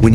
When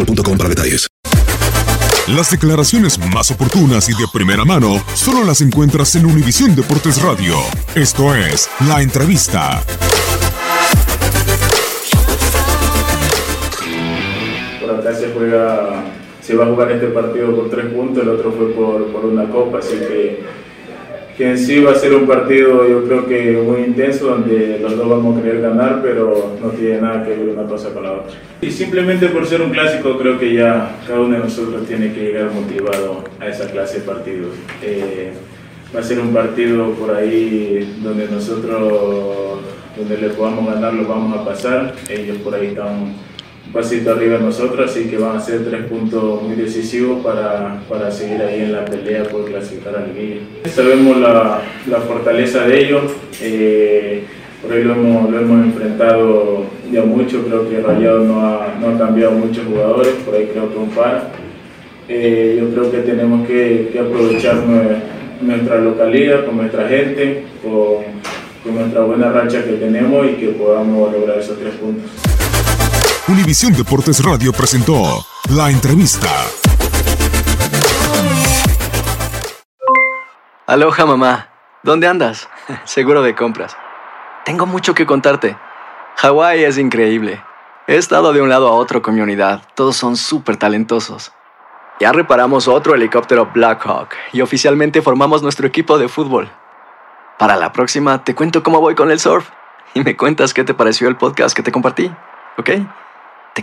Para detalles. Las declaraciones más oportunas y de primera mano solo las encuentras en Univisión Deportes Radio. Esto es La Entrevista. Por acá se va a jugar este partido por 3 puntos, el otro fue por una copa, así que en sí va a ser un partido, yo creo que muy intenso, donde los dos vamos a querer ganar, pero no tiene nada que ver una cosa con la otra. Y simplemente por ser un clásico, creo que ya cada uno de nosotros tiene que llegar motivado a esa clase de partidos. Va a ser un partido por ahí donde nosotros, donde le podamos ganar, lo vamos a pasar. Ellos por ahí están un pasito arriba de nosotros, así que van a ser 3 puntos muy decisivos para seguir ahí en la pelea por clasificar a la liguilla. Sabemos la fortaleza de ellos, por ahí lo hemos enfrentado ya mucho, creo que Rayado no ha cambiado muchos jugadores, por ahí creo que un par. Yo creo que tenemos que aprovechar nuestra localidad, con nuestra gente, con nuestra buena racha que tenemos y que podamos lograr esos 3 puntos. Univisión Deportes Radio presentó La Entrevista. Aloha, mamá. ¿Dónde andas? Seguro de compras. Tengo mucho que contarte. Hawái es increíble. He estado de un lado a otro con mi unidad. Todos son súper talentosos. Ya reparamos otro helicóptero Black Hawk y oficialmente formamos nuestro equipo de fútbol. Para la próxima te cuento cómo voy con el surf y me cuentas qué te pareció el podcast que te compartí. ¿Ok? Te